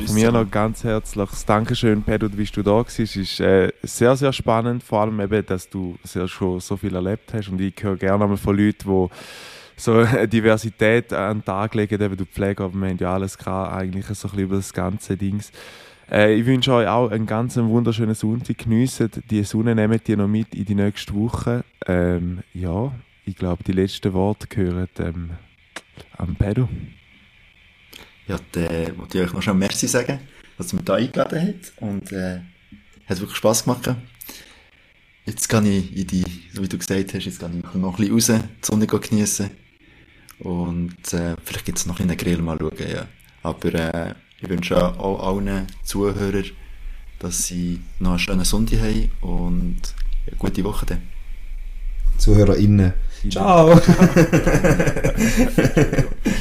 von mir noch ganz herzliches Dankeschön, Pedro, wie du da warst. Es ist sehr, sehr spannend, vor allem eben, dass du schon so viel erlebt hast. Und ich höre gerne einmal von Leuten, die so eine Diversität an den Tag legen, eben die Pflege, aber wir haben ja alles gehabt, eigentlich so ein bisschen über das ganze Dings. Ich wünsche euch auch einen ganz wunderschönen Sonntag. Geniessen die Sonne, nehmt die noch mit in die nächste Woche. Ja, ich glaube, die letzten Worte gehören an Pedro. Ja, dann wollte ich euch noch schon merci sagen, dass ihr mich hier eingeladen habt. Und hat wirklich Spass gemacht. Jetzt kann ich in die, so wie du gesagt hast, jetzt kann ich noch ein bisschen raus, die Sonne geniessen. Und vielleicht gibt es noch einen Grill mal schauen. Ja. Aber ich wünsche auch allen Zuhörern, dass sie noch einen schönen Sonntag haben und eine gute Woche dann. ZuhörerInnen. Ciao!